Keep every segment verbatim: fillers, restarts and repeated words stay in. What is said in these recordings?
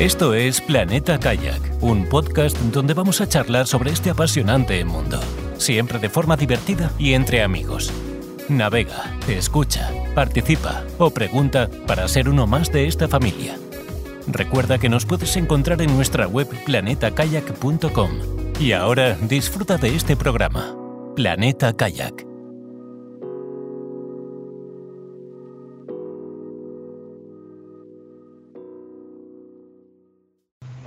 Esto es Planeta Kayak, un podcast donde vamos a charlar sobre este apasionante mundo, siempre de forma divertida y entre amigos. Navega, escucha, participa o pregunta para ser uno más de esta familia. Recuerda que nos puedes encontrar en nuestra web planeta kayak punto com. Y ahora disfruta de este programa, Planeta Kayak.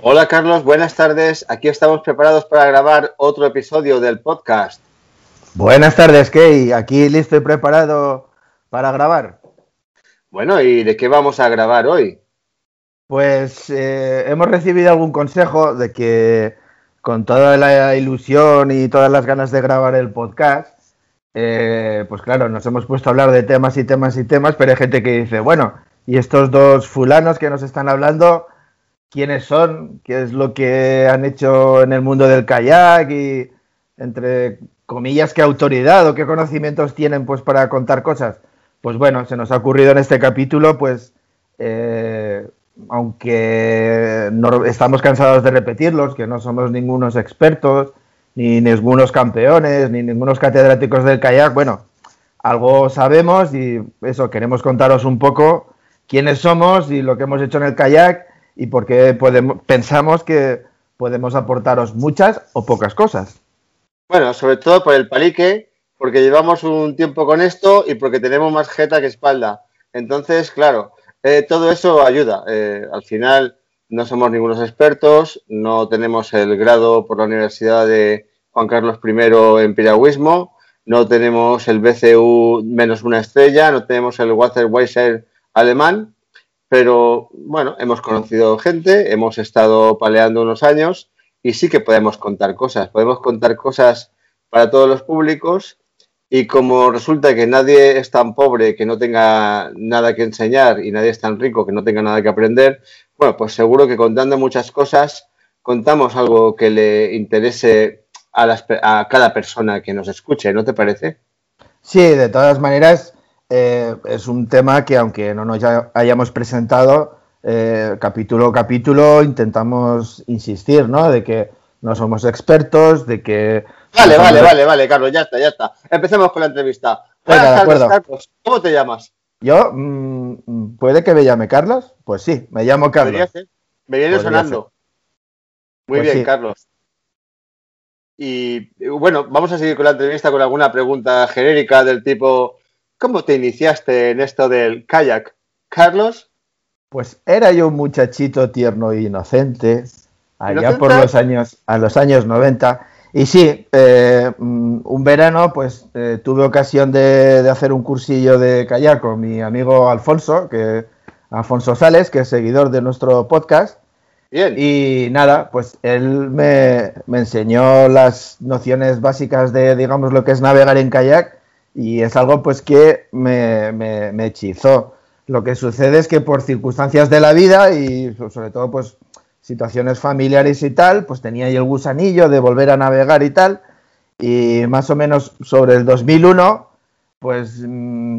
Hola Carlos, buenas tardes. Aquí estamos preparados para grabar otro episodio del podcast. Buenas tardes, Kay. Aquí listo y preparado para grabar. Bueno, ¿y de qué vamos a grabar hoy? Pues eh, hemos recibido algún consejo de que con toda la ilusión y todas las ganas de grabar el podcast, eh, pues claro, nos hemos puesto a hablar de temas y temas y temas, pero hay gente que dice, bueno, ¿y estos dos fulanos que nos están hablando, quiénes son? ¿Qué es lo que han hecho en el mundo del kayak? Y entre comillas, ¿qué autoridad o qué conocimientos tienen pues para contar cosas? Pues bueno, se nos ha ocurrido en este capítulo, pues... Eh, aunque no, estamos cansados de repetirlos, que no somos ningunos expertos, ni ningunos campeones, ni ningunos catedráticos del kayak, bueno, algo sabemos y eso, queremos contaros un poco quiénes somos y lo que hemos hecho en el kayak y por qué podemos, pensamos que podemos aportaros muchas o pocas cosas. Bueno, sobre todo por el palique, porque llevamos un tiempo con esto y porque tenemos más jeta que espalda. Entonces, claro... Eh, todo eso ayuda. Eh, al final no somos ningunos expertos, no tenemos el grado por la Universidad de Juan Carlos primero en piragüismo, no tenemos el B C U menos una estrella, no tenemos el Wasserweiser alemán, pero bueno, hemos conocido gente, hemos estado paleando unos años y sí que podemos contar cosas. Podemos contar cosas para todos los públicos. Y como resulta que nadie es tan pobre que no tenga nada que enseñar y nadie es tan rico que no tenga nada que aprender, bueno, pues seguro que contando muchas cosas, contamos algo que le interese a, las, a cada persona que nos escuche, ¿no te parece? Sí, de todas maneras, eh, es un tema que aunque no nos hayamos presentado, eh, capítulo a capítulo intentamos insistir, ¿no? De que no somos expertos, de que... Vale, vale, vale, vale, Carlos, ya está, ya está. Empecemos con la entrevista. Buenas tardes, Carlos. ¿Cómo te llamas? Yo, mmm, ¿puede que me llame Carlos? Pues sí, me llamo Carlos. Me viene sonando. Muy bien, Carlos. Y bueno, vamos a seguir con la entrevista con alguna pregunta genérica del tipo, ¿cómo te iniciaste en esto del kayak, Carlos? Pues era yo un muchachito tierno e inocente, allá por los años, a los años noventa. Y sí, eh, un verano pues eh, tuve ocasión de, de hacer un cursillo de kayak con mi amigo Alfonso, que Alfonso Sales, que es seguidor de nuestro podcast. Bien. Y nada, pues él me, me enseñó las nociones básicas de, digamos, lo que es navegar en kayak y es algo pues que me, me, me hechizó. Lo que sucede es que por circunstancias de la vida y sobre todo pues... situaciones familiares y tal, pues tenía ahí el gusanillo de volver a navegar y tal, y más o menos sobre el dos mil uno, pues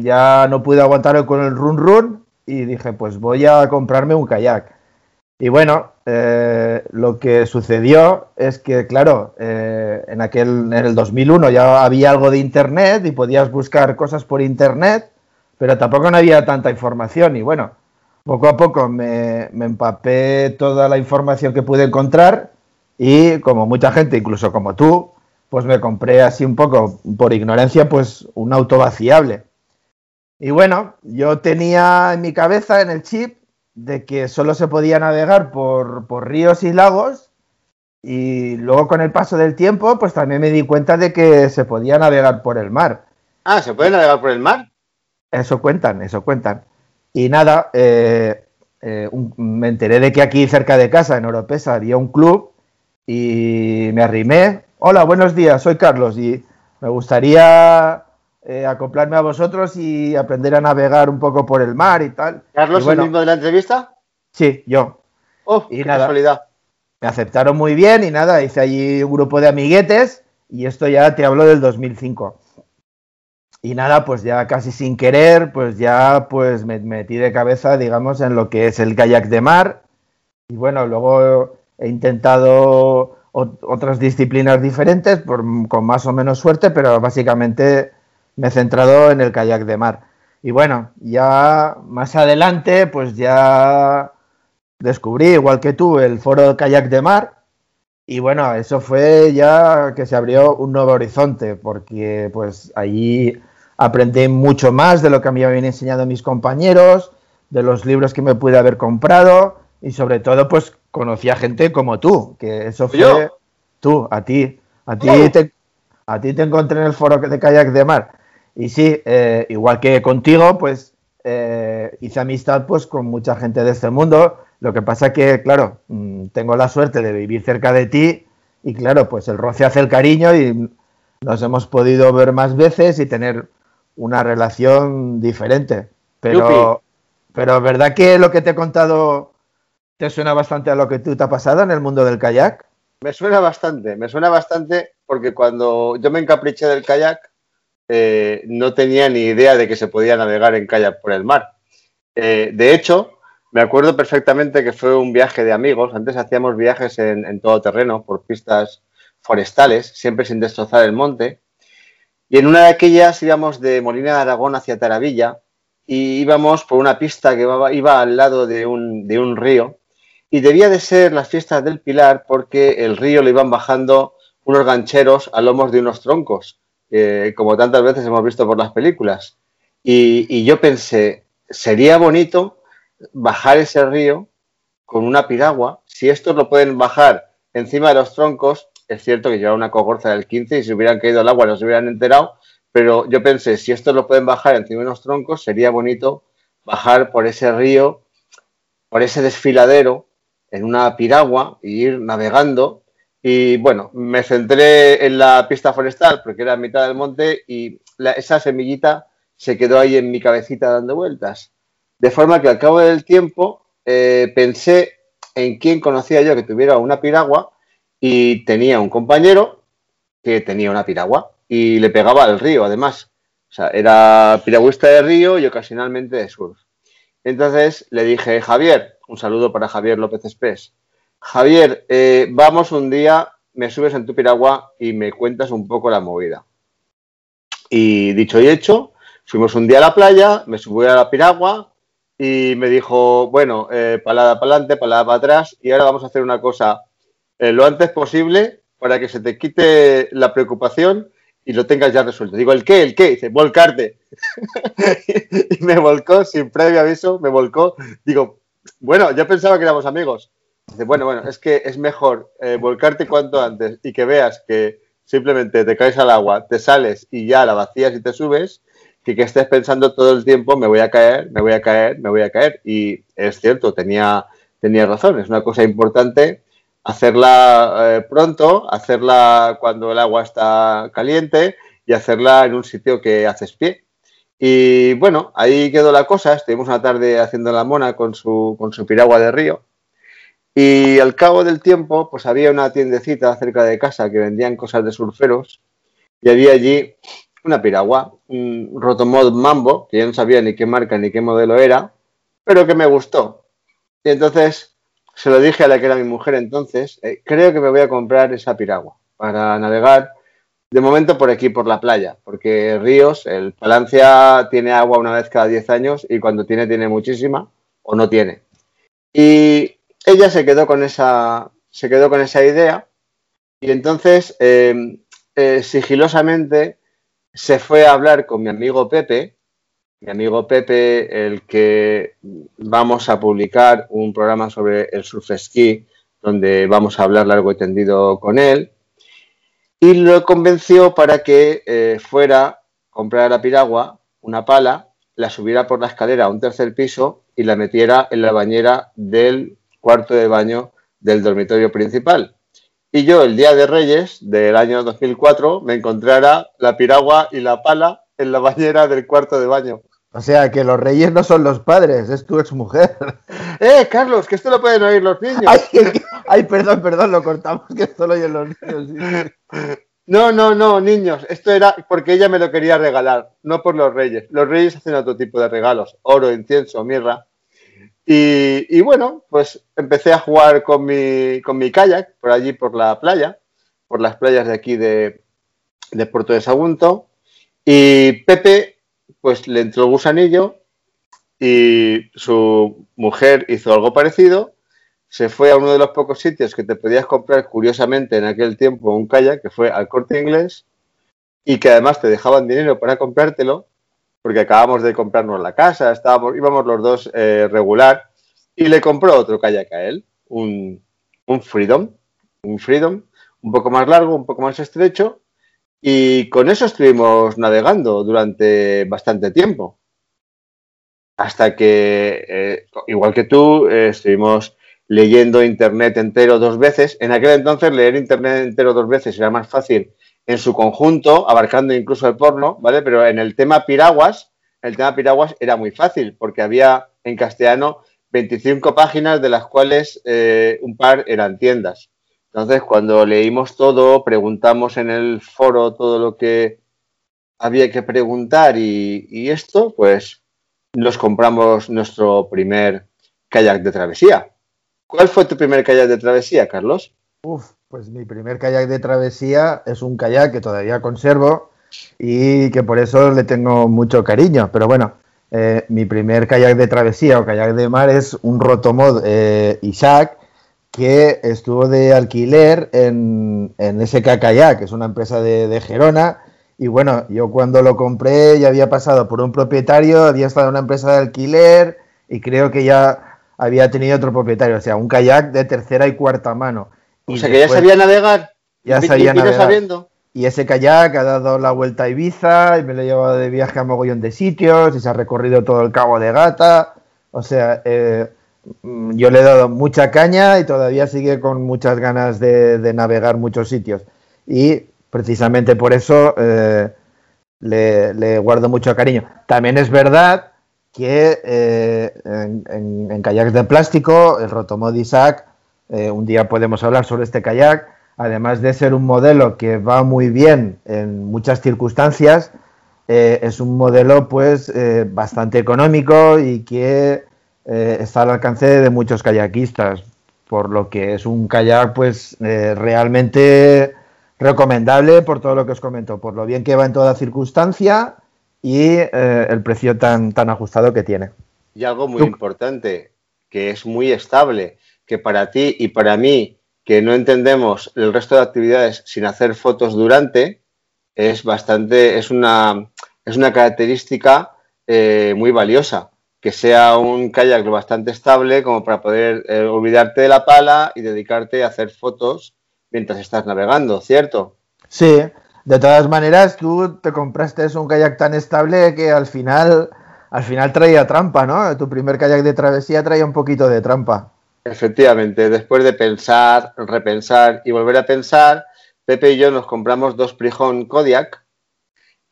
ya no pude aguantar con el run run, y dije, pues voy a comprarme un kayak. Y bueno, eh, lo que sucedió es que, claro, eh, en aquel, en el dos mil uno ya había algo de internet, y podías buscar cosas por internet, pero tampoco no había tanta información, y bueno, poco a poco me, me empapé toda la información que pude encontrar y como mucha gente, incluso como tú, pues me compré así un poco, por ignorancia, pues un auto vaciable. Y bueno, yo tenía en mi cabeza, en el chip, de que solo se podía navegar por, por ríos y lagos y luego con el paso del tiempo, pues también me di cuenta de que se podía navegar por el mar. Ah, ¿se puede navegar por el mar? Eso cuentan, eso cuentan. Y nada, eh, eh, un, me enteré de que aquí cerca de casa, en Oropesa, había un club y me arrimé. Hola, buenos días, soy Carlos y me gustaría eh, acoplarme a vosotros y aprender a navegar un poco por el mar y tal. ¿Carlos, y bueno, el mismo de la entrevista? Sí, yo. ¡Oh, y qué nada, casualidad! Me aceptaron muy bien y nada, hice allí un grupo de amiguetes y esto ya te hablo del dos mil cinco. Y nada, pues ya casi sin querer, pues ya pues me metí de cabeza, digamos, en lo que es el kayak de mar Y bueno, luego he intentado otras disciplinas diferentes por, con más o menos suerte, pero básicamente me he centrado en el kayak de mar. Y bueno, ya más adelante pues ya descubrí, igual que tú, el foro kayak de mar. Y bueno, eso fue ya que se abrió un nuevo horizonte, porque pues allí aprendí mucho más de lo que me habían enseñado mis compañeros, de los libros que me pude haber comprado, y sobre todo pues conocí a gente como tú, que eso fue ¿Yo? tú, a ti, a ti, te, a ti te encontré en el foro de kayak de mar. Y sí, eh, igual que contigo, pues eh, hice amistad pues con mucha gente de este mundo. Lo que pasa que, claro, tengo la suerte de vivir cerca de ti y claro, pues el roce hace el cariño y nos hemos podido ver más veces y tener una relación diferente. Pero, pero ¿verdad que lo que te he contado te suena bastante a lo que tú te ha pasado en el mundo del kayak? Me suena bastante, me suena bastante porque cuando yo me encapriché del kayak eh, no tenía ni idea de que se podía navegar en kayak por el mar. Eh, de hecho, me acuerdo perfectamente que fue un viaje de amigos. Antes hacíamos viajes en, en todo terreno por pistas forestales, siempre sin destrozar el monte. Y en una de aquellas íbamos de Molina de Aragón hacia Taravilla y íbamos por una pista que iba, iba al lado de un, de un río. Y debía de ser las fiestas del Pilar porque el río lo iban bajando unos gancheros a lomos de unos troncos, eh, como tantas veces hemos visto por las películas. Y, y yo pensé, sería bonito bajar ese río con una piragua. Si estos lo pueden bajar encima de los troncos, es cierto que llevaba una cogorza del quince y si hubieran caído al agua no se hubieran enterado, pero yo pensé, si estos lo pueden bajar encima de los troncos, sería bonito bajar por ese río, por ese desfiladero, en una piragua e ir navegando. Y bueno, me centré en la pista forestal porque era mitad del monte y la, esa semillita se quedó ahí en mi cabecita dando vueltas. De forma que al cabo del tiempo eh, pensé en quién conocía yo que tuviera una piragua y tenía un compañero que tenía una piragua y le pegaba al río además. O sea, era piragüista de río y ocasionalmente de surf. Entonces le dije, Javier, un saludo para Javier López Espes. Javier, eh, vamos un día, me subes en tu piragua y me cuentas un poco la movida. Y dicho y hecho, fuimos un día a la playa, me subí a la piragua. Y me dijo, bueno, eh, palada para adelante, palada para atrás, y ahora vamos a hacer una cosa eh, lo antes posible para que se te quite la preocupación y lo tengas ya resuelto. Digo, ¿el qué? ¿El qué? Y dice, volcarte. Y me volcó, sin previo aviso, me volcó. Digo, bueno, yo pensaba que éramos amigos. Dice, bueno, bueno, es que es mejor eh, volcarte cuanto antes y que veas que simplemente te caes al agua, te sales y ya la vacías y te subes, que, que estés pensando todo el tiempo, me voy a caer, me voy a caer, me voy a caer. Y es cierto, tenía, tenía razón. Es una cosa importante hacerla eh, pronto, hacerla cuando el agua está caliente y hacerla en un sitio que haces pie. Y bueno, ahí quedó la cosa. Estuvimos una tarde haciendo la mona con su, con su piragua de río. Y al cabo del tiempo, pues había una tiendecita cerca de casa que vendían cosas de surferos y había allí una piragua, un Rotomod Mambo, que yo no sabía ni qué marca ni qué modelo era, pero que me gustó. Y entonces se lo dije a la que era mi mujer entonces, eh, creo que me voy a comprar esa piragua para navegar de momento por aquí, por la playa, porque ríos, el Palancia tiene agua una vez cada diez años y cuando tiene, tiene muchísima o no tiene. Y ella se quedó con esa, se quedó con esa idea y entonces eh, eh, sigilosamente se fue a hablar con mi amigo Pepe, mi amigo Pepe, el que vamos a publicar un programa sobre el surf esquí, donde vamos a hablar largo y tendido con él, y lo convenció para que eh, fuera, comprara la piragua, una pala, la subiera por la escalera a un tercer piso y la metiera en la bañera del cuarto de baño del dormitorio principal. Y yo, el día de Reyes del año dos mil cuatro, me encontrara la piragua y la pala en la bañera del cuarto de baño. O sea, que los reyes no son los padres, es tu exmujer. ¡Eh, Carlos, que esto lo pueden oír los niños! ¡Ay, ay perdón, perdón, lo cortamos, que esto lo oyen los niños! No, no, no, niños, esto era porque ella me lo quería regalar, no por los reyes. Los reyes hacen otro tipo de regalos, oro, incienso, mirra. Y, y bueno, pues empecé a jugar con mi, con mi kayak por allí, por la playa, por las playas de aquí de, de Puerto de Sagunto. Y Pepe, pues le entró el gusanillo y su mujer hizo algo parecido. Se fue a uno de los pocos sitios que te podías comprar, curiosamente, en aquel tiempo un kayak, que fue al Corte Inglés, y que además te dejaban dinero para comprártelo, porque acabamos de comprarnos la casa, estábamos, íbamos los dos eh, regular, y le compró otro kayak a él, un, un Freedom, un Freedom, un poco más largo, un poco más estrecho, y con eso estuvimos navegando durante bastante tiempo. Hasta que, eh, igual que tú, eh, estuvimos leyendo internet entero dos veces. En aquel entonces leer internet entero dos veces era más fácil en su conjunto, abarcando incluso el porno, ¿vale? Pero en el tema piraguas, el tema piraguas era muy fácil, porque había en castellano veinticinco páginas, de las cuales eh, un par eran tiendas. Entonces, cuando leímos todo, preguntamos en el foro todo lo que había que preguntar y, y esto, pues nos compramos nuestro primer kayak de travesía. ¿Cuál fue tu primer kayak de travesía, Carlos? Uf. Pues mi primer kayak de travesía es un kayak que todavía conservo y que por eso le tengo mucho cariño. Pero bueno, eh, mi primer kayak de travesía o kayak de mar es un Rotomod eh, Isaac, que estuvo de alquiler en, en S K Kayak, que es una empresa de, de Gerona. Y bueno, yo cuando lo compré ya había pasado por un propietario, había estado en una empresa de alquiler y creo que ya había tenido otro propietario. O sea, un kayak de tercera y cuarta mano. Y o sea, que ya sabía navegar. Ya sabía navegar. Sabiendo. Y ese kayak ha dado la vuelta a Ibiza y me lo he llevado de viaje a mogollón de sitios y se ha recorrido todo el Cabo de Gata. O sea, eh, yo le he dado mucha caña y todavía sigue con muchas ganas de, de navegar muchos sitios. Y precisamente por eso eh, le, le guardo mucho cariño. También es verdad que eh, en, en, en kayaks de plástico, el Rotomod Isaac... Eh, un día podemos hablar sobre este kayak, además de ser un modelo que va muy bien en muchas circunstancias, eh, es un modelo pues eh, bastante económico y que eh, está al alcance de muchos kayakistas, por lo que es un kayak pues eh, realmente recomendable por todo lo que os comento, por lo bien que va en toda circunstancia y eh, el precio tan, tan ajustado que tiene. Y algo muy ¿Tú? importante, que es muy estable. Que para ti y para mí, que no entendemos el resto de actividades sin hacer fotos durante, es bastante, es una, es una característica eh, muy valiosa. Que sea un kayak bastante estable como para poder eh, olvidarte de la pala y dedicarte a hacer fotos mientras estás navegando, ¿cierto? Sí, de todas maneras, tú te compraste un kayak tan estable que al final, al final traía trampa, ¿no? Tu primer kayak de travesía traía un poquito de trampa. Efectivamente, después de pensar, repensar y volver a pensar, Pepe y yo nos compramos dos Prijon Kodiak,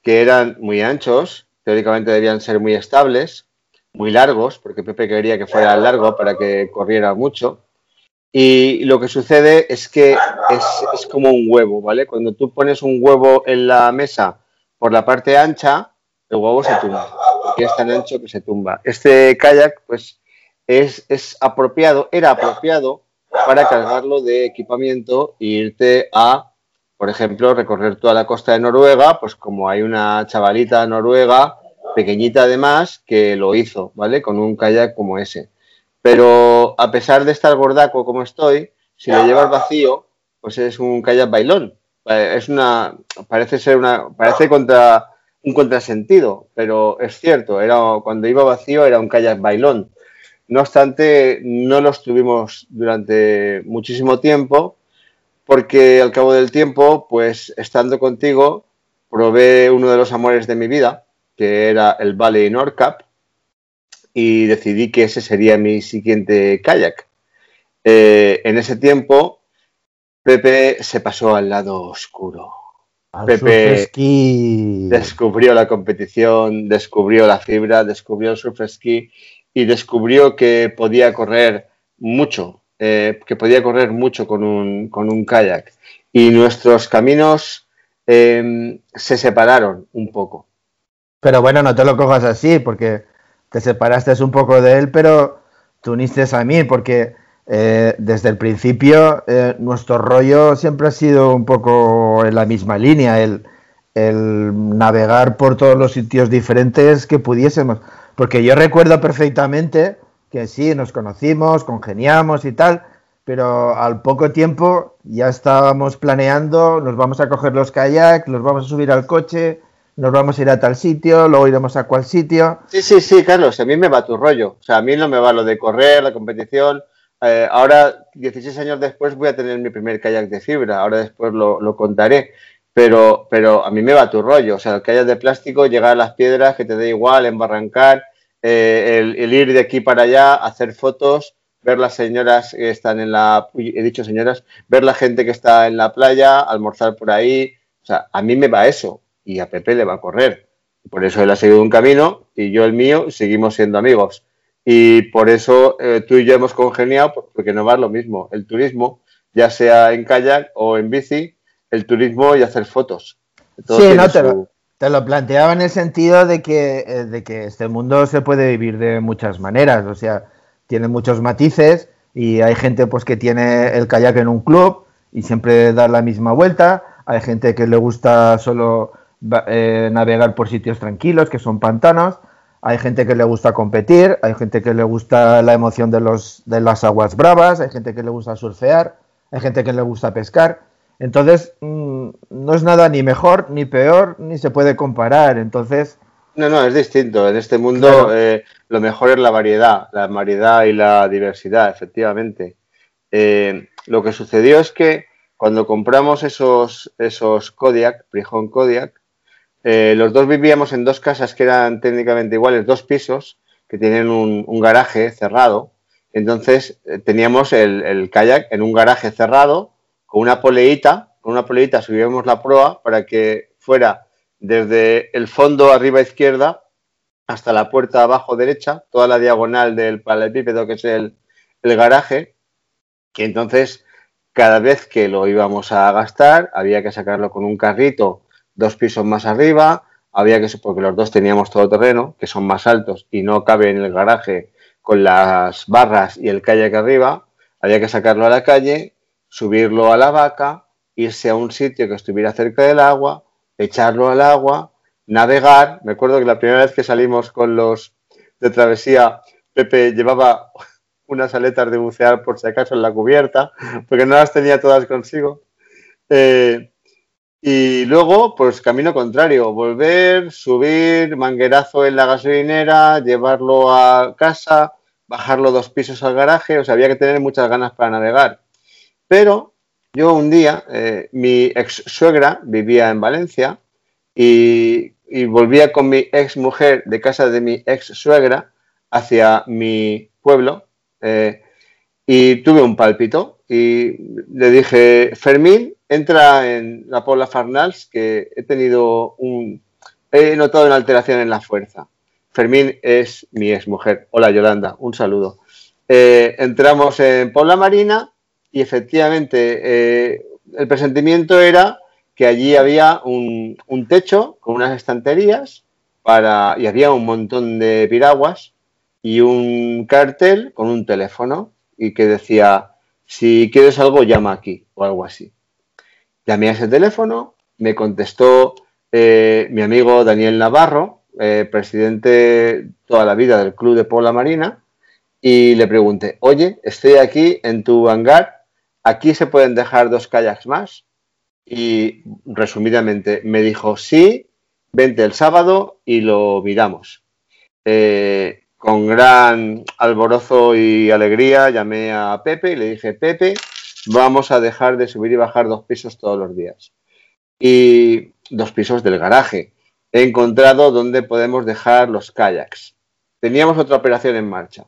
que eran muy anchos, teóricamente debían ser muy estables, muy largos, porque Pepe quería que fuera largo para que corriera mucho. Y lo que sucede es que es, es como un huevo, ¿vale? Cuando tú pones un huevo en la mesa por la parte ancha, el huevo se tumba, porque es tan ancho que se tumba. Este kayak, pues... Es, es apropiado, era apropiado para cargarlo de equipamiento e irte a, por ejemplo, recorrer toda la costa de Noruega, pues como hay una chavalita noruega, pequeñita además, que lo hizo, ¿vale? Con un kayak como ese. Pero a pesar de estar gordaco como estoy, si lo llevas vacío, pues es un kayak bailón. Es una, parece ser una, parece contra, un contrasentido, pero es cierto, era, cuando iba vacío era un kayak bailón. No obstante, no los tuvimos durante muchísimo tiempo, porque al cabo del tiempo, pues estando contigo, probé uno de los amores de mi vida, que era el Valley Nordkapp, y decidí que ese sería mi siguiente kayak. Eh, en ese tiempo, Pepe se pasó al lado oscuro. Al Pepe descubrió la competición, descubrió la fibra, descubrió el surf ski. Y descubrió que podía correr mucho, eh, que podía correr mucho con un, con un kayak. Y nuestros caminos eh, se separaron un poco. Pero bueno, no te lo cojas así, porque te separaste un poco de él, pero te uniste a mí porque eh, desde el principio eh, nuestro rollo siempre ha sido un poco en la misma línea, el, el navegar por todos los sitios diferentes que pudiésemos. Porque yo recuerdo perfectamente que sí, nos conocimos, congeniamos y tal, pero al poco tiempo ya estábamos planeando, nos vamos a coger los kayak, los vamos a subir al coche, nos vamos a ir a tal sitio, luego iremos a cual sitio... Sí, sí, sí, Carlos, a mí me va tu rollo. O sea, a mí no me va lo de correr, la competición... Eh, ahora, dieciséis años después, voy a tener mi primer kayak de fibra, ahora después lo, lo contaré. Pero, pero a mí me va tu rollo. O sea, el kayak de plástico, llegar a las piedras, que te dé igual, embarrancar, eh, el, el ir de aquí para allá, hacer fotos... ver las señoras que están en la... He dicho señoras, ver la gente que está en la playa, almorzar por ahí... O sea, a mí me va eso y a Pepe le va a correr. Por eso él ha seguido un camino y yo el mío, seguimos siendo amigos. Y por eso eh, tú y yo hemos congeniado, porque no va lo mismo. El turismo, ya sea en kayak o en bici, el turismo y hacer fotos. Todo sí, no, te, su... lo, te lo planteaba en el sentido de que, de que este mundo se puede vivir de muchas maneras, o sea... tiene muchos matices y hay gente pues que tiene el kayak en un club y siempre da la misma vuelta, hay gente que le gusta solo eh, navegar por sitios tranquilos que son pantanos, hay gente que le gusta competir, hay gente que le gusta la emoción de, los, de las aguas bravas, hay gente que le gusta surfear, hay gente que le gusta pescar, entonces mmm, no es nada ni mejor ni peor ni se puede comparar, entonces... No, no, es distinto. En este mundo claro. eh, lo mejor es la variedad, la variedad y la diversidad, efectivamente. Eh, lo que sucedió es que cuando compramos esos, esos Kodiak, Prijon Kodiak, eh, los dos vivíamos en dos casas que eran técnicamente iguales, dos pisos que tienen un, un garaje cerrado. Entonces eh, teníamos el, el kayak en un garaje cerrado con una poleita, con una poleita subíamos la proa para que fuera... desde el fondo arriba izquierda hasta la puerta abajo derecha, toda la diagonal del paralelepípedo que es el, el garaje, que entonces cada vez que lo íbamos a gastar había que sacarlo con un carrito dos pisos más arriba, había que porque los dos teníamos todoterreno, que son más altos y no cabe en el garaje con las barras y el kayak arriba, había que sacarlo a la calle, subirlo a la vaca, irse a un sitio que estuviera cerca del agua, echarlo al agua, navegar. Me acuerdo que la primera vez que salimos con los de travesía, Pepe llevaba unas aletas de bucear por si acaso en la cubierta, porque no las tenía todas consigo. Eh, y luego, pues camino contrario, volver, subir, manguerazo en la gasolinera, llevarlo a casa, bajarlo dos pisos al garaje, o sea, había que tener muchas ganas para navegar. Pero... yo un día, eh, mi ex suegra vivía en Valencia y, y volvía con mi ex mujer de casa de mi ex suegra hacia mi pueblo eh, y tuve un pálpito y le dije, Fermín, entra en la Pobla Farnals que he tenido un... he notado una alteración en la fuerza. Fermín es mi ex mujer. Hola Yolanda, un saludo. Eh, entramos en Paula Marina. Y efectivamente, eh, el presentimiento era que allí había un, un techo con unas estanterías para, y había un montón de piraguas y un cartel con un teléfono y que decía, si quieres algo, llama aquí o algo así. Llamé a ese teléfono, me contestó eh, mi amigo Daniel Navarro, eh, presidente toda la vida del Club de Pobla Marina, y le pregunté, oye, estoy aquí en tu hangar, ¿aquí se pueden dejar dos kayaks más? Y resumidamente me dijo, sí, vente el sábado y lo miramos. Eh, con gran alborozo y alegría llamé a Pepe y le dije, Pepe, vamos a dejar de subir y bajar dos pisos todos los días. Y dos pisos del garaje. He encontrado dónde podemos dejar los kayaks. Teníamos otra operación en marcha,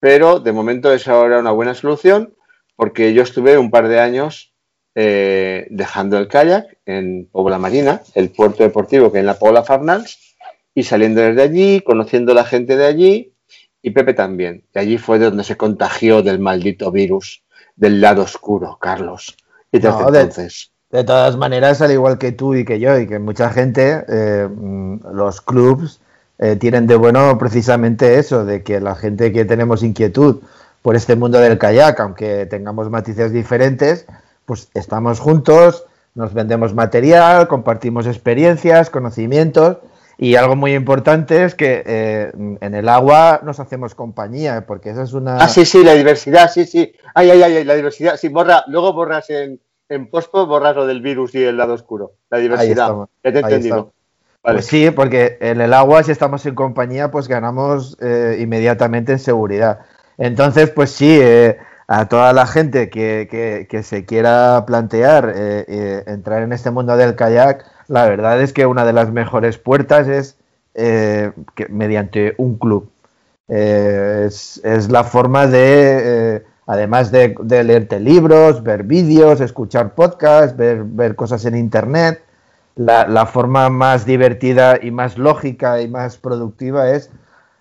pero de momento esa era una buena solución, porque yo estuve un par de años eh, dejando el kayak en Pobla Marina, el puerto deportivo que hay en la Pobla Farnals, y saliendo desde allí, conociendo a la gente de allí, y Pepe también. Y allí fue donde se contagió del maldito virus, del lado oscuro, Carlos. Y desde no, de, entonces... de todas maneras, al igual que tú y que yo, y que mucha gente, eh, los clubs eh, tienen de bueno precisamente eso, de que la gente que tenemos inquietud por este mundo del kayak, aunque tengamos matices diferentes, pues estamos juntos, nos vendemos material, compartimos experiencias, conocimientos, y algo muy importante es que eh, en el agua nos hacemos compañía, porque esa es una... Ah, sí, sí, la diversidad, sí, sí. Ay, ay, ay, la diversidad. Sí, borra, luego borras en, en pospo, borras lo del virus y el lado oscuro. La diversidad. Ya te he entendido. Vale. Pues sí, porque en el agua, si estamos en compañía, pues ganamos eh, inmediatamente en seguridad. Entonces, pues sí, eh, a toda la gente que, que, que se quiera plantear eh, eh, entrar en este mundo del kayak, la verdad es que una de las mejores puertas es eh, que mediante un club. Eh, es, es la forma de, eh, además de, de leerte libros, ver vídeos, escuchar podcasts, ver, ver cosas en internet, la, la forma más divertida y más lógica y más productiva es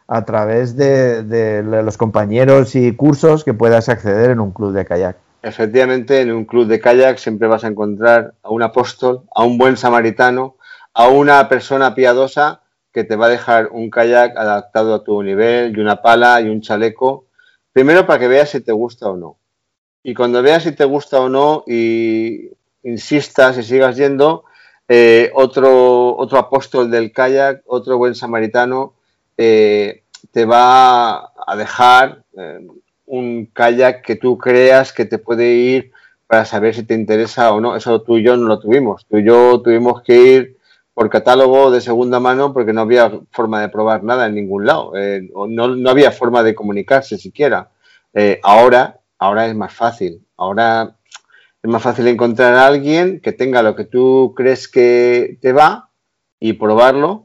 a través de, de los compañeros y cursos que puedas acceder en un club de kayak. Efectivamente, en un club de kayak siempre vas a encontrar a un apóstol, a un buen samaritano, a una persona piadosa que te va a dejar un kayak adaptado a tu nivel, y una pala y un chaleco, primero para que veas si te gusta o no. Y cuando veas si te gusta o no y insistas y sigas yendo, eh, otro, otro apóstol del kayak, otro buen samaritano, eh, te va a dejar... Eh, un kayak que tú creas que te puede ir para saber si te interesa o no. Eso tú y yo no lo tuvimos. Tú y yo tuvimos que ir por catálogo de segunda mano porque no había forma de probar nada en ningún lado. Eh, no, no había forma de comunicarse siquiera. Eh, ahora, ahora es más fácil. Ahora es más fácil encontrar a alguien que tenga lo que tú crees que te va y probarlo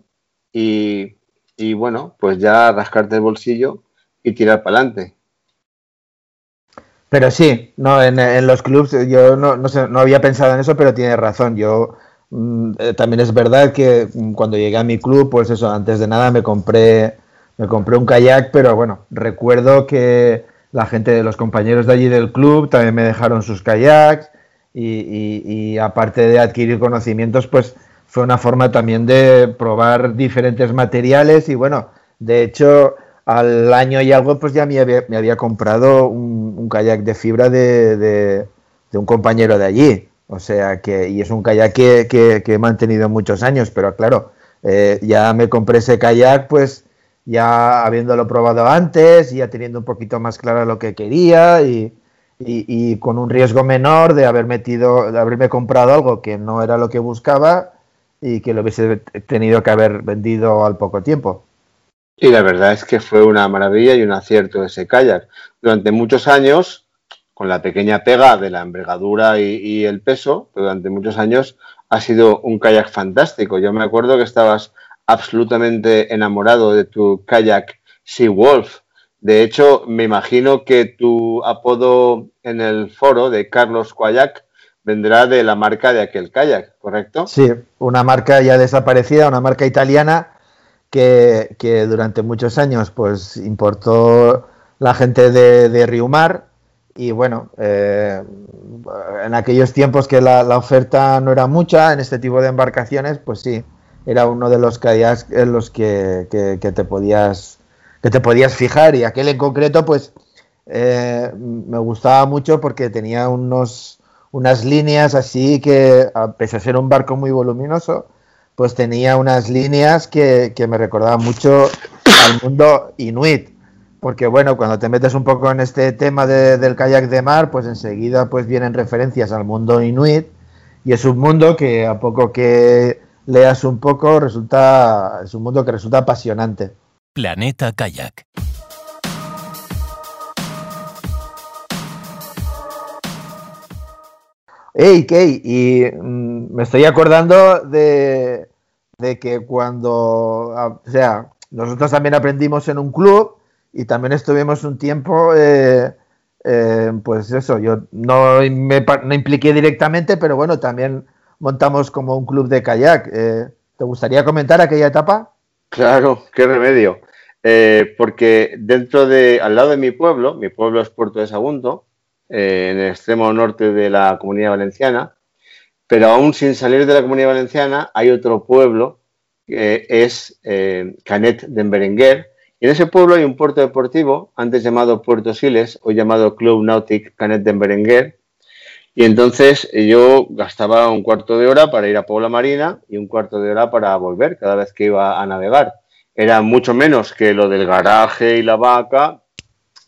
y, y bueno, pues ya rascarte el bolsillo y tirar para adelante. Pero sí, no, en, en los clubs yo no, no, sé, no había pensado en eso, pero tienes razón. Yo mmm, también es verdad que cuando llegué a mi club, pues eso, antes de nada me compré me compré un kayak, pero bueno, recuerdo que la gente, los compañeros de allí del club también me dejaron sus kayaks y, y, y aparte de adquirir conocimientos, pues fue una forma también de probar diferentes materiales y bueno, de hecho... Al año y algo, pues ya me había, me había comprado un, un kayak de fibra de, de, de un compañero de allí. O sea que, y es un kayak que, que, que he mantenido muchos años, pero claro, eh, ya me compré ese kayak, pues ya habiéndolo probado antes, ya teniendo un poquito más claro lo que quería y, y, y con un riesgo menor de haber metido, de haberme comprado algo que no era lo que buscaba y que lo hubiese tenido que haber vendido al poco tiempo. Y la verdad es que fue una maravilla y un acierto ese kayak. Durante muchos años, con la pequeña pega de la envergadura y, y el peso, pero durante muchos años ha sido un kayak fantástico. Yo me acuerdo que estabas absolutamente enamorado de tu kayak Sea Wolf. De hecho, me imagino que tu apodo en el foro de Carlos Kayak vendrá de la marca de aquel kayak, ¿correcto? Sí, una marca ya desaparecida, una marca italiana... Que, que durante muchos años pues importó la gente de, de Riumar y bueno, eh, en aquellos tiempos que la, la oferta no era mucha en este tipo de embarcaciones, pues sí, era uno de los kayaks en los que, que, que te podías que te podías fijar y aquel en concreto pues eh, me gustaba mucho porque tenía unos unas líneas así que pese a ser un barco muy voluminoso pues tenía unas líneas que, que me recordaban mucho al mundo Inuit, porque bueno, cuando te metes un poco en este tema de, del kayak de mar, pues enseguida pues vienen referencias al mundo Inuit, y es un mundo que a poco que leas un poco, resulta es un mundo que resulta apasionante. Planeta Kayak. Hey, Kay, y mm, me estoy acordando de, de que cuando, a, o sea, nosotros también aprendimos en un club y también estuvimos un tiempo, eh, eh, pues eso, yo no me no impliqué directamente, pero bueno, también montamos como un club de kayak. Eh, ¿Te gustaría comentar aquella etapa? Claro, qué remedio, eh, porque dentro de, al lado de mi pueblo, mi pueblo es Puerto de Sagunto, en el extremo norte de la Comunidad Valenciana, pero aún sin salir de la Comunidad Valenciana hay otro pueblo eh, es eh, Canet de Berenguer. Y en ese pueblo hay un puerto deportivo, antes llamado Puerto Sales, hoy llamado Club Nàutic Canet de Berenguer. Y entonces yo gastaba un cuarto de hora para ir a Paula Marina y un cuarto de hora para volver cada vez que iba a navegar. Era mucho menos que lo del garaje y la vaca,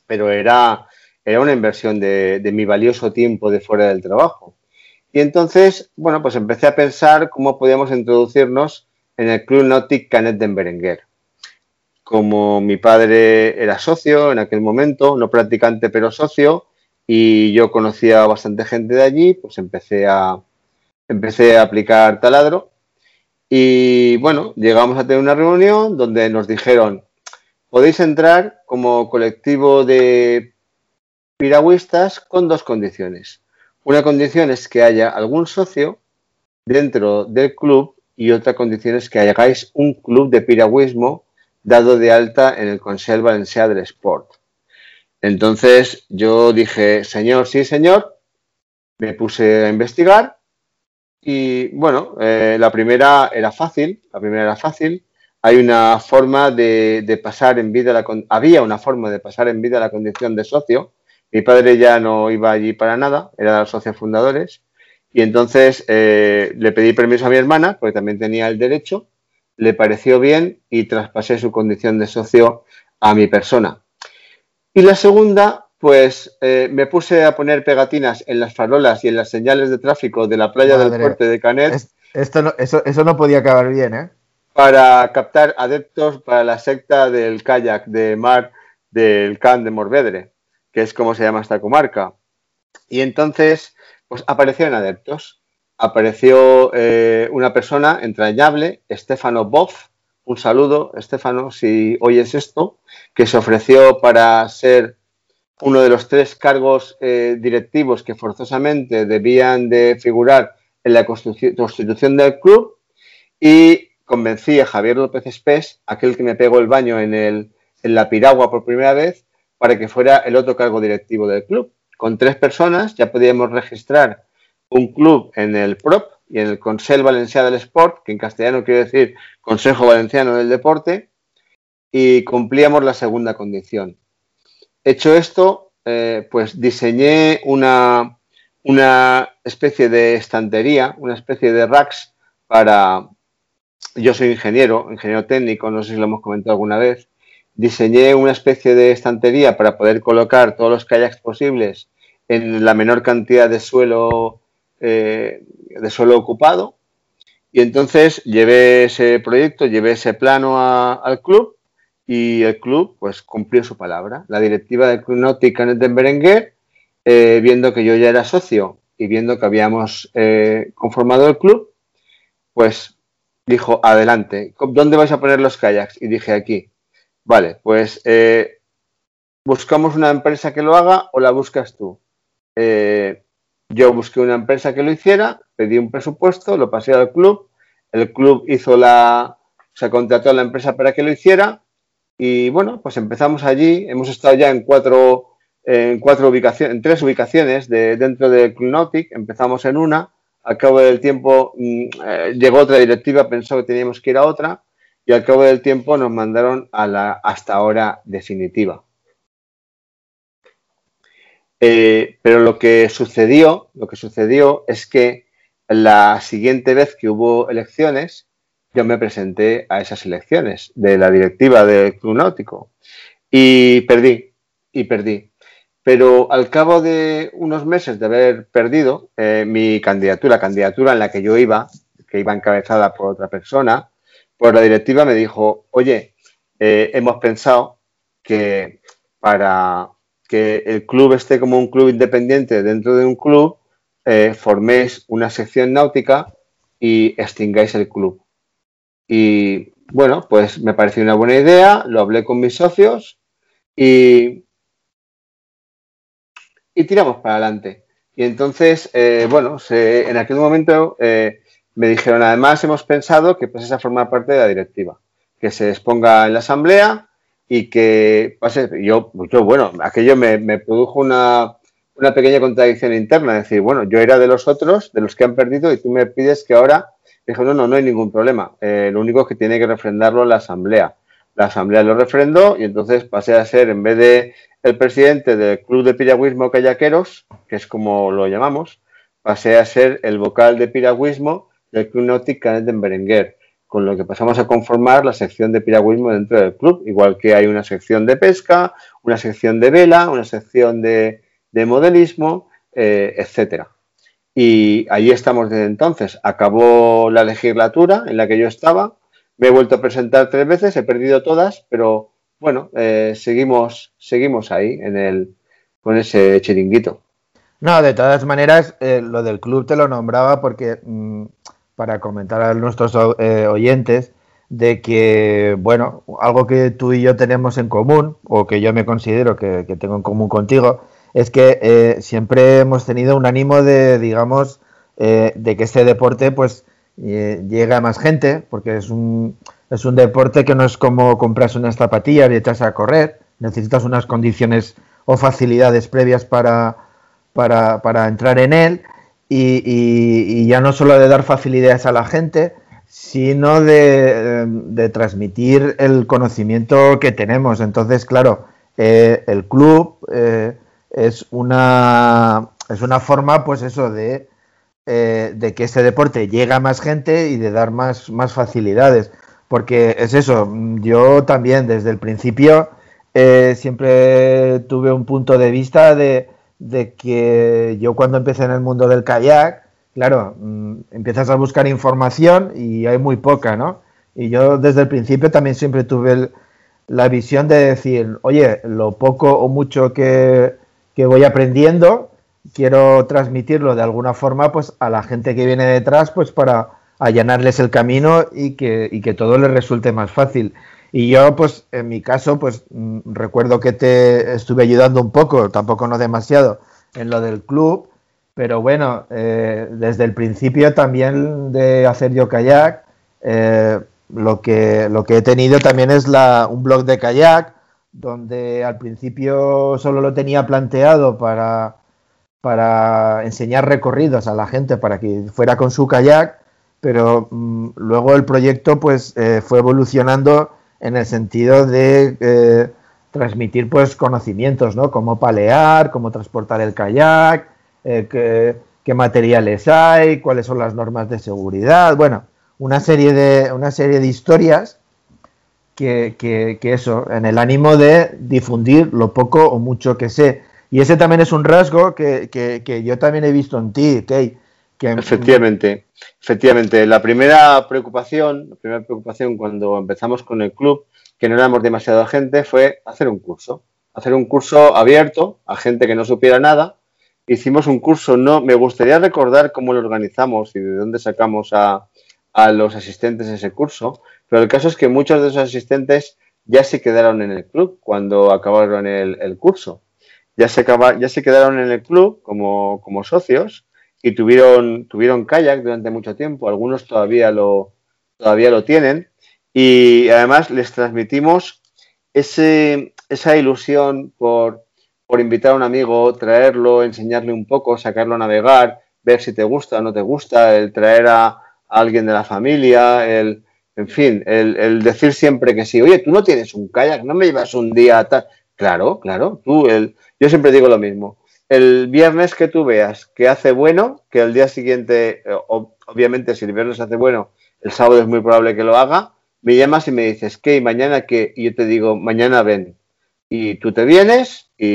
pero era, era una inversión de, de mi valioso tiempo de fuera del trabajo. Y entonces, bueno, pues empecé a pensar cómo podíamos introducirnos en el Club Nàutic Canet de Berenguer. Como mi padre era socio en aquel momento, no practicante pero socio, y yo conocía a bastante gente de allí, pues empecé a, empecé a aplicar taladro. Y bueno, llegamos a tener una reunión donde nos dijeron: podéis entrar como colectivo de piragüistas con dos condiciones. Una condición es que haya algún socio dentro del club y otra condición es que hagáis un club de piragüismo dado de alta en el Consell Valencià del Sport. Entonces yo dije: señor, sí señor, me puse a investigar. Y bueno, eh, la primera era fácil, la primera era fácil. Hay una forma de, de pasar en vida, la con... había una forma de pasar en vida la condición de socio. Mi padre ya no iba allí para nada, era de los socios fundadores. Y entonces eh, le pedí permiso a mi hermana, porque también tenía el derecho, le pareció bien y traspasé su condición de socio a mi persona. Y la segunda... Pues eh, me puse a poner pegatinas en las farolas y en las señales de tráfico de la playa Madre, del Puerto de Canet. Es, esto no, eso, eso no podía acabar bien, ¿eh? Para captar adeptos para la secta del kayak de mar del Camp de Morvedre, que es como se llama esta comarca. Y entonces, pues aparecieron adeptos. Apareció eh, una persona entrañable, Estefano Boff. Un saludo, Estefano, si oyes esto, que se ofreció para ser uno de los tres cargos eh, directivos que forzosamente debían de figurar en la constitución del club, y convencí a Javier López Espes, aquel que me pegó el baño en, el, en la piragua por primera vez, para que fuera el otro cargo directivo del club. Con tres personas ya podíamos registrar un club en el PROP y en el Consell Valencià del Sport, que en castellano quiere decir Consejo Valenciano del Deporte, y cumplíamos la segunda condición. Hecho esto, eh, pues diseñé una, una especie de estantería, una especie de racks para... Yo soy ingeniero, ingeniero técnico, no sé si lo hemos comentado alguna vez. Diseñé una especie de estantería para poder colocar todos los kayaks posibles en la menor cantidad de suelo, eh, de suelo ocupado. Y entonces llevé ese proyecto, llevé ese plano a, al club. Y el club pues cumplió su palabra. La directiva del Club Nàutic Canet de Berenguer, eh, viendo que yo ya era socio y viendo que habíamos eh, conformado el club, pues dijo: adelante, ¿dónde vais a poner los kayaks? Y dije: aquí. Vale, pues eh, buscamos una empresa que lo haga o la buscas tú. Eh, yo busqué una empresa que lo hiciera, pedí un presupuesto, lo pasé al club, el club hizo la, o sea, contrató a la empresa para que lo hiciera. Y bueno, pues empezamos allí. Hemos estado ya en cuatro, en cuatro ubicaciones, en tres ubicaciones de, dentro del Club Nàutic. Empezamos en una, al cabo del tiempo eh, llegó otra directiva, pensó que teníamos que ir a otra, y al cabo del tiempo nos mandaron a la hasta ahora definitiva. Eh, pero lo que sucedió, lo que sucedió es que la siguiente vez que hubo elecciones, yo me presenté a esas elecciones de la directiva del Club Náutico y perdí, y perdí. Pero al cabo de unos meses de haber perdido, eh, mi candidatura, candidatura en la que yo iba, que iba encabezada por otra persona, pues la directiva me dijo: oye, eh, hemos pensado que para que el club esté como un club independiente dentro de un club, eh, forméis una sección náutica y extingáis el club. Y bueno, pues me pareció una buena idea, lo hablé con mis socios y, y tiramos para adelante. Y entonces, eh, bueno, se, en aquel momento eh, me dijeron: además hemos pensado que pases a formar parte de la directiva, que se exponga en la asamblea y que pases... Yo, yo bueno, aquello me, me produjo una, una pequeña contradicción interna, es decir, bueno, yo era de los otros, de los que han perdido, y tú me pides que ahora Dijo, no, no, no hay ningún problema. Eh, lo único es que tiene que refrendarlo la asamblea. La asamblea lo refrendó y entonces pasé a ser, en vez de el presidente del Club de Piragüismo Kayakeros, que es como lo llamamos, pasé a ser el vocal de piragüismo del Club Nàutic Canet de Berenguer, con lo que pasamos a conformar la sección de piragüismo dentro del club, igual que hay una sección de pesca, una sección de vela, una sección de, de modelismo, eh, etcétera. Y ahí estamos desde entonces. Acabó la legislatura en la que yo estaba, me he vuelto a presentar tres veces, he perdido todas, pero bueno, eh, seguimos, seguimos ahí en el, con ese chiringuito. No, de todas maneras, eh, lo del club te lo nombraba porque mmm, para comentar a nuestros eh, oyentes de que, bueno, algo que tú y yo tenemos en común, o que yo me considero que, que tengo en común contigo, es que eh, siempre hemos tenido un ánimo de, digamos, eh, de que este deporte pues eh, llegue a más gente, porque es un, es un deporte que no es como comprarse unas zapatillas y echarse a correr, necesitas unas condiciones o facilidades previas para, para, para entrar en él, y, y, y ya no solo de dar facilidades a la gente, sino de, de transmitir el conocimiento que tenemos. Entonces, claro, eh, el club... Eh, Es una, es una forma, pues eso, de, eh, de que este deporte llegue a más gente y de dar más, más facilidades. Porque es eso, yo también desde el principio eh, siempre tuve un punto de vista de, de que yo cuando empecé en el mundo del kayak, claro, mm, empiezas a buscar información y hay muy poca, ¿no? Y yo desde el principio también siempre tuve el, la visión de decir, oye, lo poco o mucho que... que voy aprendiendo, quiero transmitirlo de alguna forma pues a la gente que viene detrás, pues para allanarles el camino y que, y que todo les resulte más fácil. Y yo, pues en mi caso, pues recuerdo que te estuve ayudando un poco, tampoco no demasiado, en lo del club, pero bueno, eh, desde el principio también de hacer yo kayak, eh, lo, que, lo que he tenido también es la, un blog de kayak, donde al principio solo lo tenía planteado para, para enseñar recorridos a la gente para que fuera con su kayak, pero mmm, luego el proyecto pues eh, fue evolucionando en el sentido de eh, transmitir pues conocimientos, ¿no? Cómo palear, cómo transportar el kayak, eh, qué, qué materiales hay, cuáles son las normas de seguridad, bueno, una serie de, una serie de historias. Que, que, que eso, en el ánimo de difundir lo poco o mucho que sé. Y ese también es un rasgo que, que, que yo también he visto en ti, Kay. Que... Efectivamente, efectivamente. La primera preocupación, la primera preocupación cuando empezamos con el club, que no éramos demasiada gente, fue hacer un curso. Hacer un curso abierto a gente que no supiera nada. Hicimos un curso, no, me gustaría recordar cómo lo organizamos y de dónde sacamos a, a los asistentes a ese curso. Pero el caso es que muchos de esos asistentes ya se quedaron en el club cuando acabaron el, el curso. Ya se, acaba, ya se quedaron en el club como, como socios y tuvieron, tuvieron kayak durante mucho tiempo. Algunos todavía lo, todavía lo tienen. Y además les transmitimos ese, esa ilusión por, por invitar a un amigo, traerlo, enseñarle un poco, sacarlo a navegar, ver si te gusta o no te gusta, el traer a, a alguien de la familia, el... En fin, el, el decir siempre que sí, oye, tú no tienes un kayak, no me llevas un día tal. Claro, claro, tú, el, yo siempre digo lo mismo. El viernes que tú veas que hace bueno, que el día siguiente, obviamente si el viernes hace bueno, el sábado es muy probable que lo haga, me llamas y me dices, ¿qué? ¿Y mañana qué? Y yo te digo, mañana ven. Y tú te vienes y,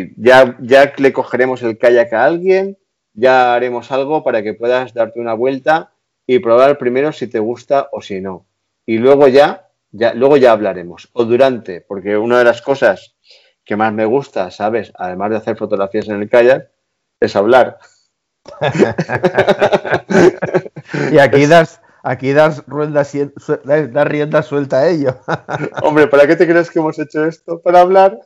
y ya, ya le cogeremos el kayak a alguien, ya haremos algo para que puedas darte una vuelta y probar primero si te gusta o si no. Y luego ya, ya, luego ya hablaremos. O durante, porque una de las cosas que más me gusta, ¿sabes? Además de hacer fotografías en el kayak, es hablar. Y aquí das, aquí das, rienda, das rienda suelta a ello. Hombre, ¿para qué te crees que hemos hecho esto? ¿Para hablar?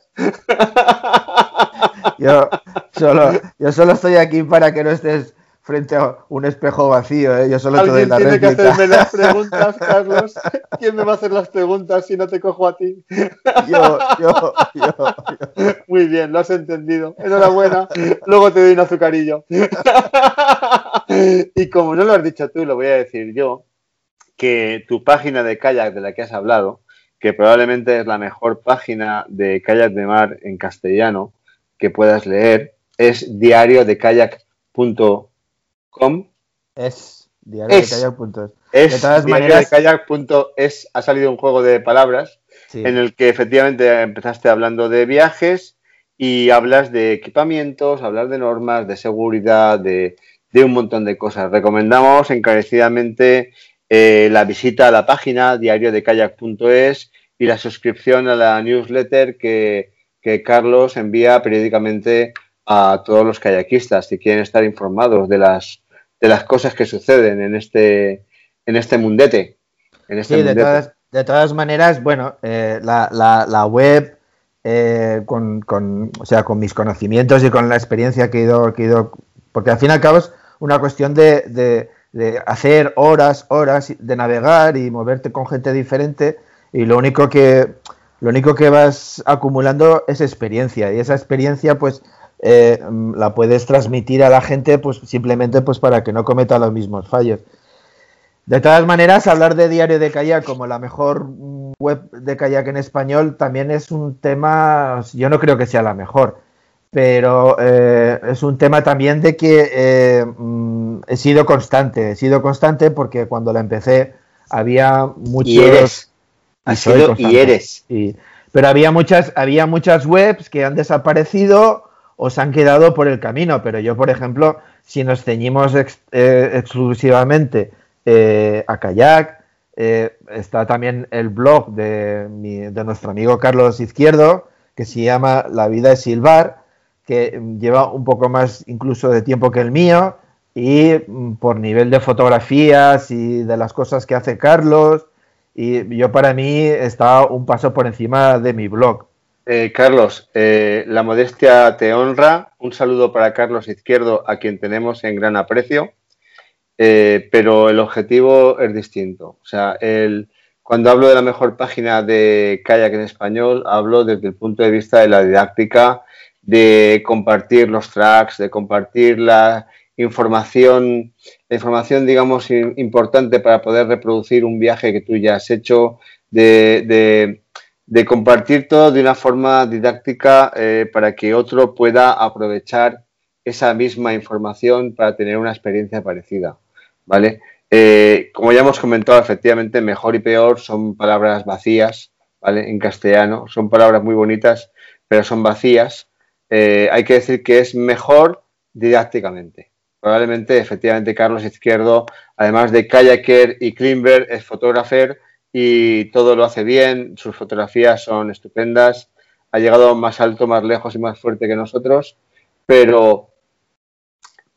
Yo solo, yo solo estoy aquí para que no estés frente a un espejo vacío, ¿eh? Yo solo te doy la réplica. Alguien tiene que hacerme las preguntas, Carlos. ¿Quién me va a hacer las preguntas si no te cojo a ti? Yo, yo, yo, yo. Muy bien, lo has entendido. Enhorabuena. Luego te doy un azucarillo. Y como no lo has dicho tú, lo voy a decir yo, que tu página de kayak de la que has hablado, que probablemente es la mejor página de kayak de mar en castellano que puedas leer, es diario de kayak punto com. Es diario de kayak punto es. Es de todas maneras, diario de kayak punto es ha salido un juego de palabras, sí, en el que efectivamente empezaste hablando de viajes y hablas de equipamientos, hablas de normas, de seguridad, de, de un montón de cosas. Recomendamos encarecidamente eh, la visita a la página diario de kayak punto es y la suscripción a la newsletter que, que Carlos envía periódicamente a todos los kayakistas que quieren estar informados de las de las cosas que suceden en este en este mundete. En este sí, mundete. De, todas, de todas maneras, bueno, eh, la, la, la web, eh, con, con, o sea, con mis conocimientos y con la experiencia que he ido, que he ido porque al fin y al cabo es una cuestión de, de, de hacer horas, horas, de navegar y moverte con gente diferente, y lo único que, lo único que vas acumulando es experiencia, y esa experiencia, pues, Eh, la puedes transmitir a la gente, pues simplemente pues para que no cometa los mismos fallos. De todas maneras, hablar de Diario de Kayak como la mejor web de kayak en español también es un tema, yo no creo que sea la mejor, pero eh, es un tema también de que eh, he sido constante, he sido constante porque cuando la empecé había muchos... Y eres, y, sido, y eres. Y, pero había muchas, había muchas webs que han desaparecido o se han quedado por el camino, pero yo, por ejemplo, si nos ceñimos ex, eh, exclusivamente eh, a kayak, eh, está también el blog de, mi, de nuestro amigo Carlos Izquierdo, que se llama La vida es silbar, que lleva un poco más incluso de tiempo que el mío, y por nivel de fotografías y de las cosas que hace Carlos, y yo para mí está un paso por encima de mi blog. Eh, Carlos, eh, la modestia te honra. Un saludo para Carlos Izquierdo, a quien tenemos en gran aprecio, eh, pero el objetivo es distinto. O sea, el, cuando hablo de la mejor página de kayak en español, hablo desde el punto de vista de la didáctica, de compartir los tracks, de compartir la información, la información, digamos, importante para poder reproducir un viaje que tú ya has hecho, de... de de compartir todo de una forma didáctica, eh, para que otro pueda aprovechar esa misma información para tener una experiencia parecida, ¿vale? Eh, como ya hemos comentado, efectivamente, mejor y peor son palabras vacías, ¿vale? En castellano son palabras muy bonitas, pero son vacías. Eh, hay que decir que es mejor didácticamente. Probablemente, efectivamente, Carlos Izquierdo, además de kayaker y climber, es fotógrafo, y todo lo hace bien, sus fotografías son estupendas, ha llegado más alto, más lejos y más fuerte que nosotros, pero,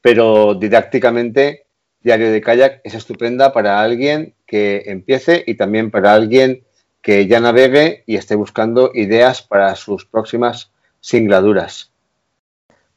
pero didácticamente Diario de Kayak es estupenda para alguien que empiece y también para alguien que ya navegue y esté buscando ideas para sus próximas singladuras.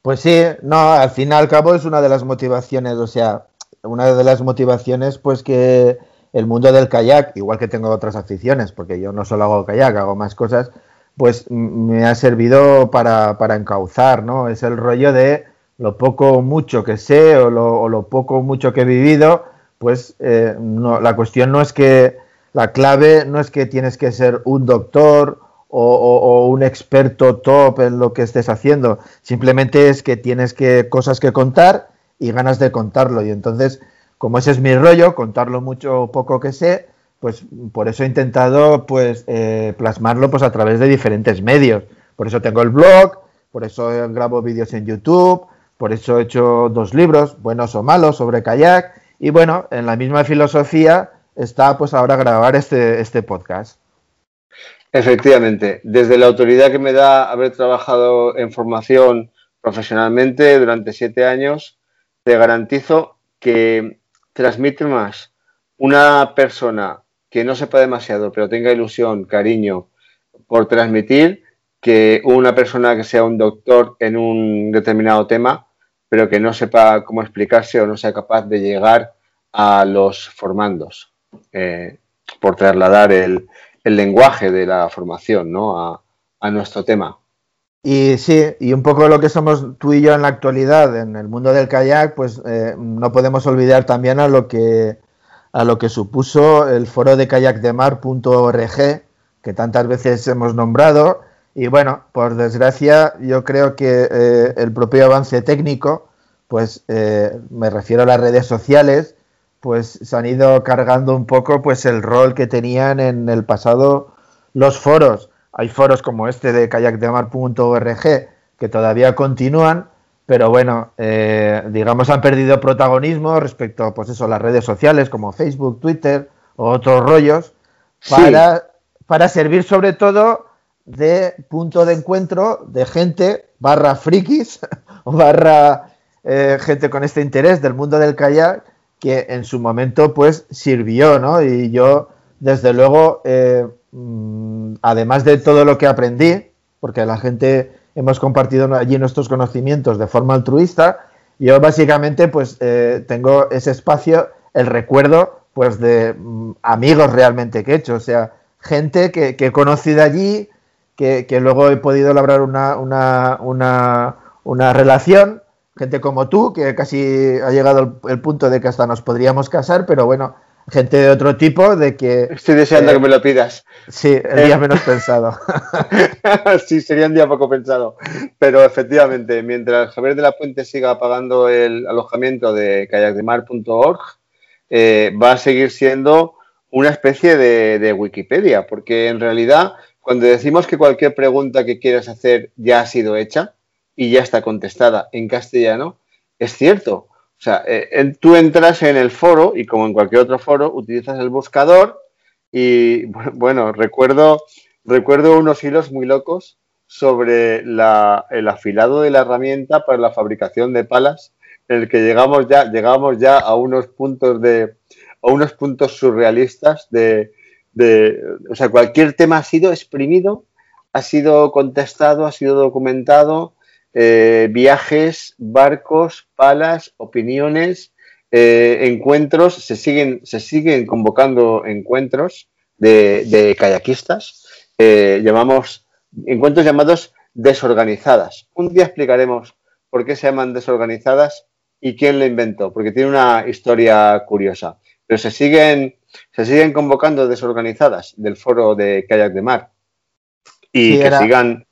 Pues sí, no, al fin y al cabo es una de las motivaciones, o sea, una de las motivaciones pues que... el mundo del kayak, igual que tengo otras aficiones, porque yo no solo hago kayak, hago más cosas, pues me ha servido para, para encauzar, ¿no? Es el rollo de lo poco o mucho que sé o lo, o lo poco o mucho que he vivido, pues eh, no, la cuestión no es que, la clave no es que tienes que ser un doctor o, o, o un experto top en lo que estés haciendo, simplemente es que tienes que cosas que contar y ganas de contarlo, y entonces... como ese es mi rollo, contar lo mucho o poco que sé, pues por eso he intentado pues eh, plasmarlo pues a través de diferentes medios. Por eso tengo el blog, por eso grabo vídeos en YouTube, por eso he hecho dos libros, buenos o malos, sobre kayak. Y bueno, en la misma filosofía está pues ahora grabar este, este podcast. Efectivamente, desde la autoridad que me da haber trabajado en formación profesionalmente durante siete años, te garantizo que... transmite más una persona que no sepa demasiado, pero tenga ilusión, cariño por transmitir, que una persona que sea un doctor en un determinado tema, pero que no sepa cómo explicarse o no sea capaz de llegar a los formandos, eh, por trasladar el, el lenguaje de la formación, ¿no? a, a nuestro tema. Y sí, y un poco lo que somos tú y yo en la actualidad, en el mundo del kayak, pues eh, no podemos olvidar también a lo que a lo que supuso el foro de kayak de mar punto org, que tantas veces hemos nombrado, y bueno, por desgracia, yo creo que eh, el propio avance técnico, pues eh, me refiero a las redes sociales, pues se han ido cargando un poco pues el rol que tenían en el pasado los foros. Hay foros como este de kayak de mar punto org que todavía continúan, pero bueno, eh, digamos han perdido protagonismo respecto pues eso, a las redes sociales como Facebook, Twitter o otros rollos, para, sí. para servir sobre todo de punto de encuentro de gente barra frikis o barra eh, gente con este interés del mundo del kayak, que en su momento pues sirvió, ¿no? Y yo desde luego... Eh, además de todo lo que aprendí, porque la gente hemos compartido allí nuestros conocimientos de forma altruista, yo básicamente pues eh, tengo ese espacio, el recuerdo pues de mm, amigos realmente que he hecho, o sea, gente que, que he conocido allí, que, que luego he podido labrar una, una, una, una relación, gente como tú, que casi ha llegado el, el punto de que hasta nos podríamos casar, pero bueno, gente de otro tipo, de que... Estoy deseando eh, que me lo pidas. Sí, el día eh. menos pensado. Sí, sería un día poco pensado. Pero efectivamente, mientras Javier de la Puente siga pagando el alojamiento de kayak de mar punto org, eh, va a seguir siendo una especie de, de Wikipedia, porque en realidad, cuando decimos que cualquier pregunta que quieras hacer ya ha sido hecha y ya está contestada en castellano, es cierto. O sea, eh, tú entras en el foro y, como en cualquier otro foro, utilizas el buscador y, bueno, recuerdo, recuerdo unos hilos muy locos sobre la, el afilado de la herramienta para la fabricación de palas, en el que llegamos ya, llegamos ya a unos puntos de, a unos puntos surrealistas de, de, o sea, cualquier tema ha sido exprimido, ha sido contestado, ha sido documentado. Eh, viajes, barcos, palas, opiniones, eh, encuentros, se siguen, se siguen convocando encuentros de, de kayakistas, eh, llamamos, encuentros llamados desorganizadas. Un día explicaremos por qué se llaman desorganizadas y quién lo inventó, porque tiene una historia curiosa. Pero se siguen, se siguen convocando desorganizadas del foro de Kayak de Mar y, y que era... sigan...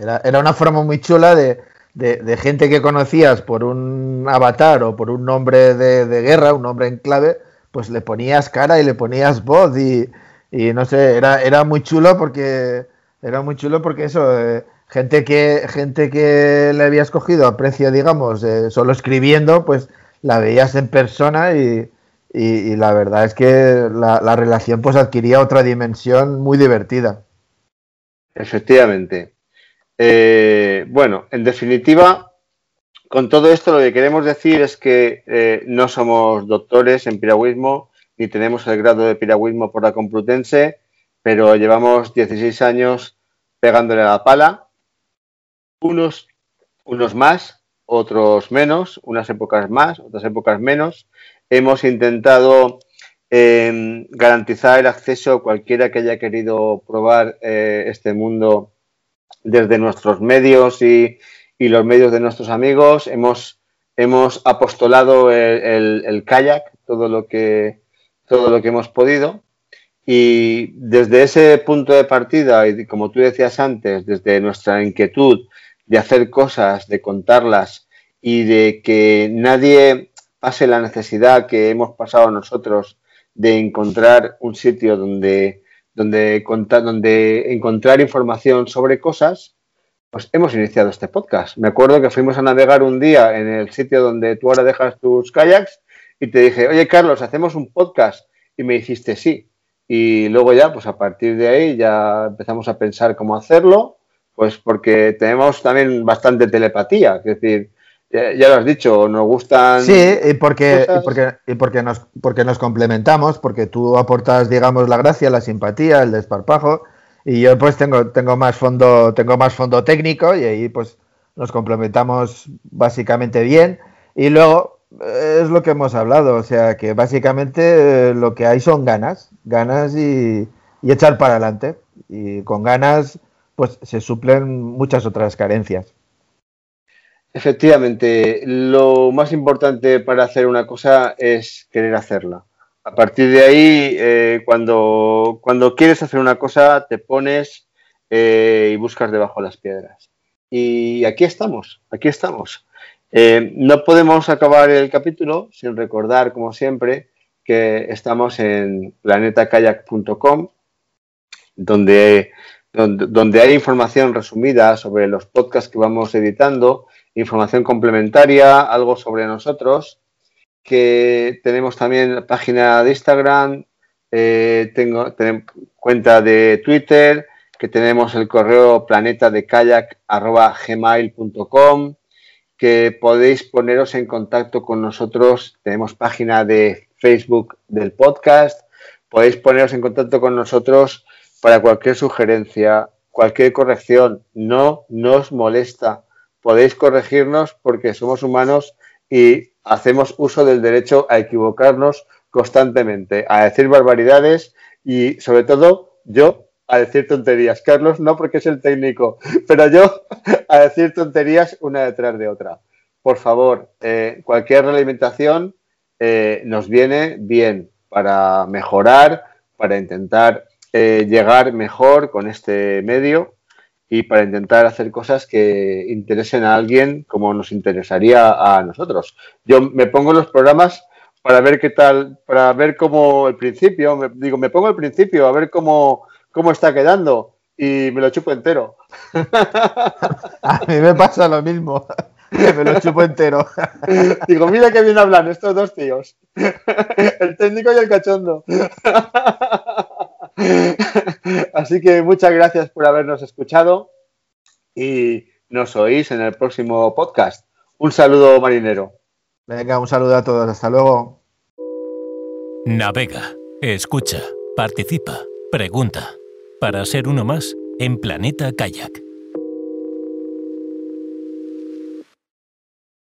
Era, era una forma muy chula de, de, de gente que conocías por un avatar o por un nombre de, de guerra, un nombre en clave, pues le ponías cara y le ponías voz y, y no sé, era, era muy chulo porque era muy chulo porque eso, eh, gente que gente que le habías cogido a precio, digamos, eh, solo escribiendo, pues la veías en persona y, y, y la verdad es que la, la relación pues adquiría otra dimensión muy divertida. Efectivamente. Eh, bueno, en definitiva, con todo esto lo que queremos decir es que eh, no somos doctores en piragüismo ni tenemos el grado de piragüismo por la Complutense, pero llevamos dieciséis años pegándole a la pala, unos, unos más, otros menos, unas épocas más, otras épocas menos. Hemos intentado eh, garantizar el acceso a cualquiera que haya querido probar eh, este mundo desde nuestros medios y, y los medios de nuestros amigos. Hemos, hemos apostolado el, el, el kayak, todo lo que, todo lo que hemos podido. Y desde ese punto de partida, y como tú decías antes, desde nuestra inquietud de hacer cosas, de contarlas y de que nadie pase la necesidad que hemos pasado nosotros de encontrar un sitio donde... Donde, donde encontrar información sobre cosas, pues hemos iniciado este podcast. Me acuerdo que fuimos a navegar un día en el sitio donde tú ahora dejas tus kayaks y te dije, oye Carlos, ¿hacemos un podcast? Y me dijiste sí. Y luego ya, pues a partir de ahí ya empezamos a pensar cómo hacerlo, pues porque tenemos también bastante telepatía, es decir, ya, ya lo has dicho, nos gustan... Sí, y porque, y porque, y porque, nos, porque nos complementamos, porque tú aportas, digamos, la gracia, la simpatía, el desparpajo, y yo pues tengo, tengo, más fondo, tengo más fondo técnico y ahí pues nos complementamos básicamente bien. Y luego es lo que hemos hablado, o sea, que básicamente lo que hay son ganas, ganas y, y echar para adelante. Y con ganas pues se suplen muchas otras carencias. Efectivamente, lo más importante para hacer una cosa es querer hacerla. A partir de ahí, eh, cuando, cuando quieres hacer una cosa, te pones eh, y buscas debajo las piedras. Y aquí estamos, aquí estamos. Eh, no podemos acabar el capítulo sin recordar, como siempre, que estamos en planeta kayak punto com, donde, donde, donde hay información resumida sobre los podcasts que vamos editando, información complementaria, algo sobre nosotros, que tenemos también la página de Instagram, eh, tengo, tenemos cuenta de Twitter, que tenemos el correo planeta de kayak arroba gmail punto com, que podéis poneros en contacto con nosotros, tenemos página de Facebook del podcast, podéis poneros en contacto con nosotros para cualquier sugerencia, cualquier corrección, no nos molesta. Podéis corregirnos porque somos humanos y hacemos uso del derecho a equivocarnos constantemente, a decir barbaridades y, sobre todo, yo a decir tonterías. Carlos no, porque es el técnico, pero yo a decir tonterías una detrás de otra. Por favor, eh, cualquier realimentación eh, nos viene bien para mejorar, para intentar eh, llegar mejor con este medio y para intentar hacer cosas que interesen a alguien como nos interesaría a nosotros. Yo me pongo los programas para ver qué tal, para ver cómo el principio, me, digo, me pongo el principio a ver cómo, cómo está quedando y me lo chupo entero. A mí me pasa lo mismo, que me lo chupo entero. Digo, mira qué bien hablan estos dos tíos, el técnico y el cachondo. Así que muchas gracias por habernos escuchado y nos oís en el próximo podcast. Un saludo marinero. Venga, un saludo a todos. Hasta luego. Navega, escucha, participa, pregunta. Para ser uno más en Planeta Kayak.